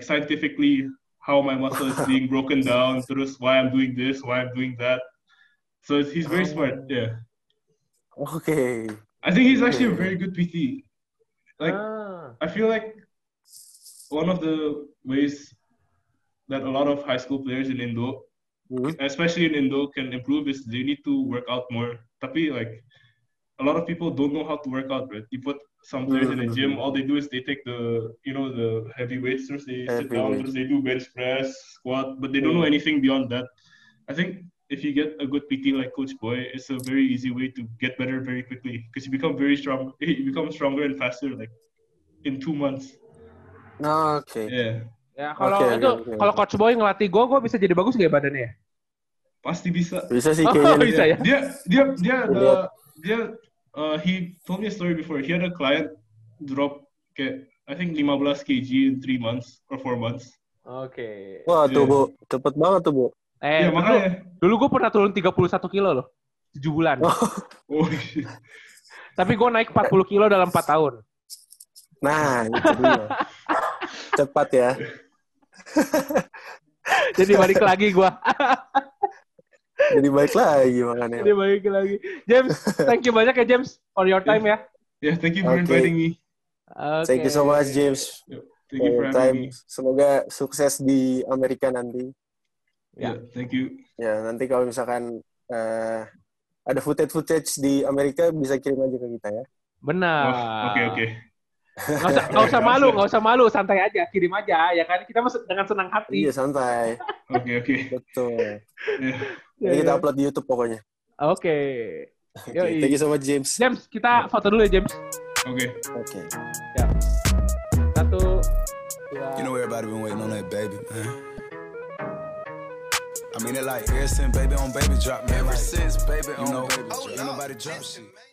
scientifically, how my muscle is being broken down, terus why I'm doing this, why I'm doing that. So he's very smart, yeah. Okay. I think he's actually a very good PT. I feel like one of the ways that a lot of high school players in Indo, especially in Indo, can improve is they need to work out more. Tapi a lot of people don't know how to work out, right? You put some players in a gym, all they do is they take the heavy weights, they sit down, they do bench press, squat, but they don't know anything beyond that. I think if you get a good PT like Coach Boy, it's a very easy way to get better very quickly because you become very strong. You become stronger and faster in 2 months. Okay. Yeah. Ya kalau kalau Coach Boy ngelatih gue bisa jadi bagus nggak badannya? Pasti bisa. Bisa sih kayaknya. Bisa ya. Dia he told me a story before. He had a client drop I think 15 kg in 3 months or 4 months. Oke. Okay. Wah, tuh Bu, cepet banget tuh Bu. Makanya. Dulu gue pernah turun 31 kilo loh, 7 bulan. Oh. Tapi gue naik 40 kilo dalam 4 tahun. Nah, itu dia. Cepat ya. Jadi balik lagi gue. Jadi balik lagi makanya. Jadi balik lagi. James, thank you banyak ya James for your time ya. Yeah, thank you for inviting me. Okay. Thank you so much James. Yeah, thank you for your time. Semoga sukses di Amerika nanti. Ya, yeah, thank you. Ya, nanti kalau misalkan ada footage di Amerika bisa kirim aja ke kita ya. Benar. Oke. Nggak usah malu, santai aja, kirim aja, ya kan? Kita dengan senang hati. Iya, santai. Oke. Betul. Jadi kita upload di YouTube pokoknya. Oke. Okay. Thank you so much, James. James, kita foto dulu ya, James. Oke. Ya. 1, 2. You know everybody been waiting on that baby, man. I mean it like ever since baby on baby drop, man. Ever since baby on baby drop, nobody drop shit.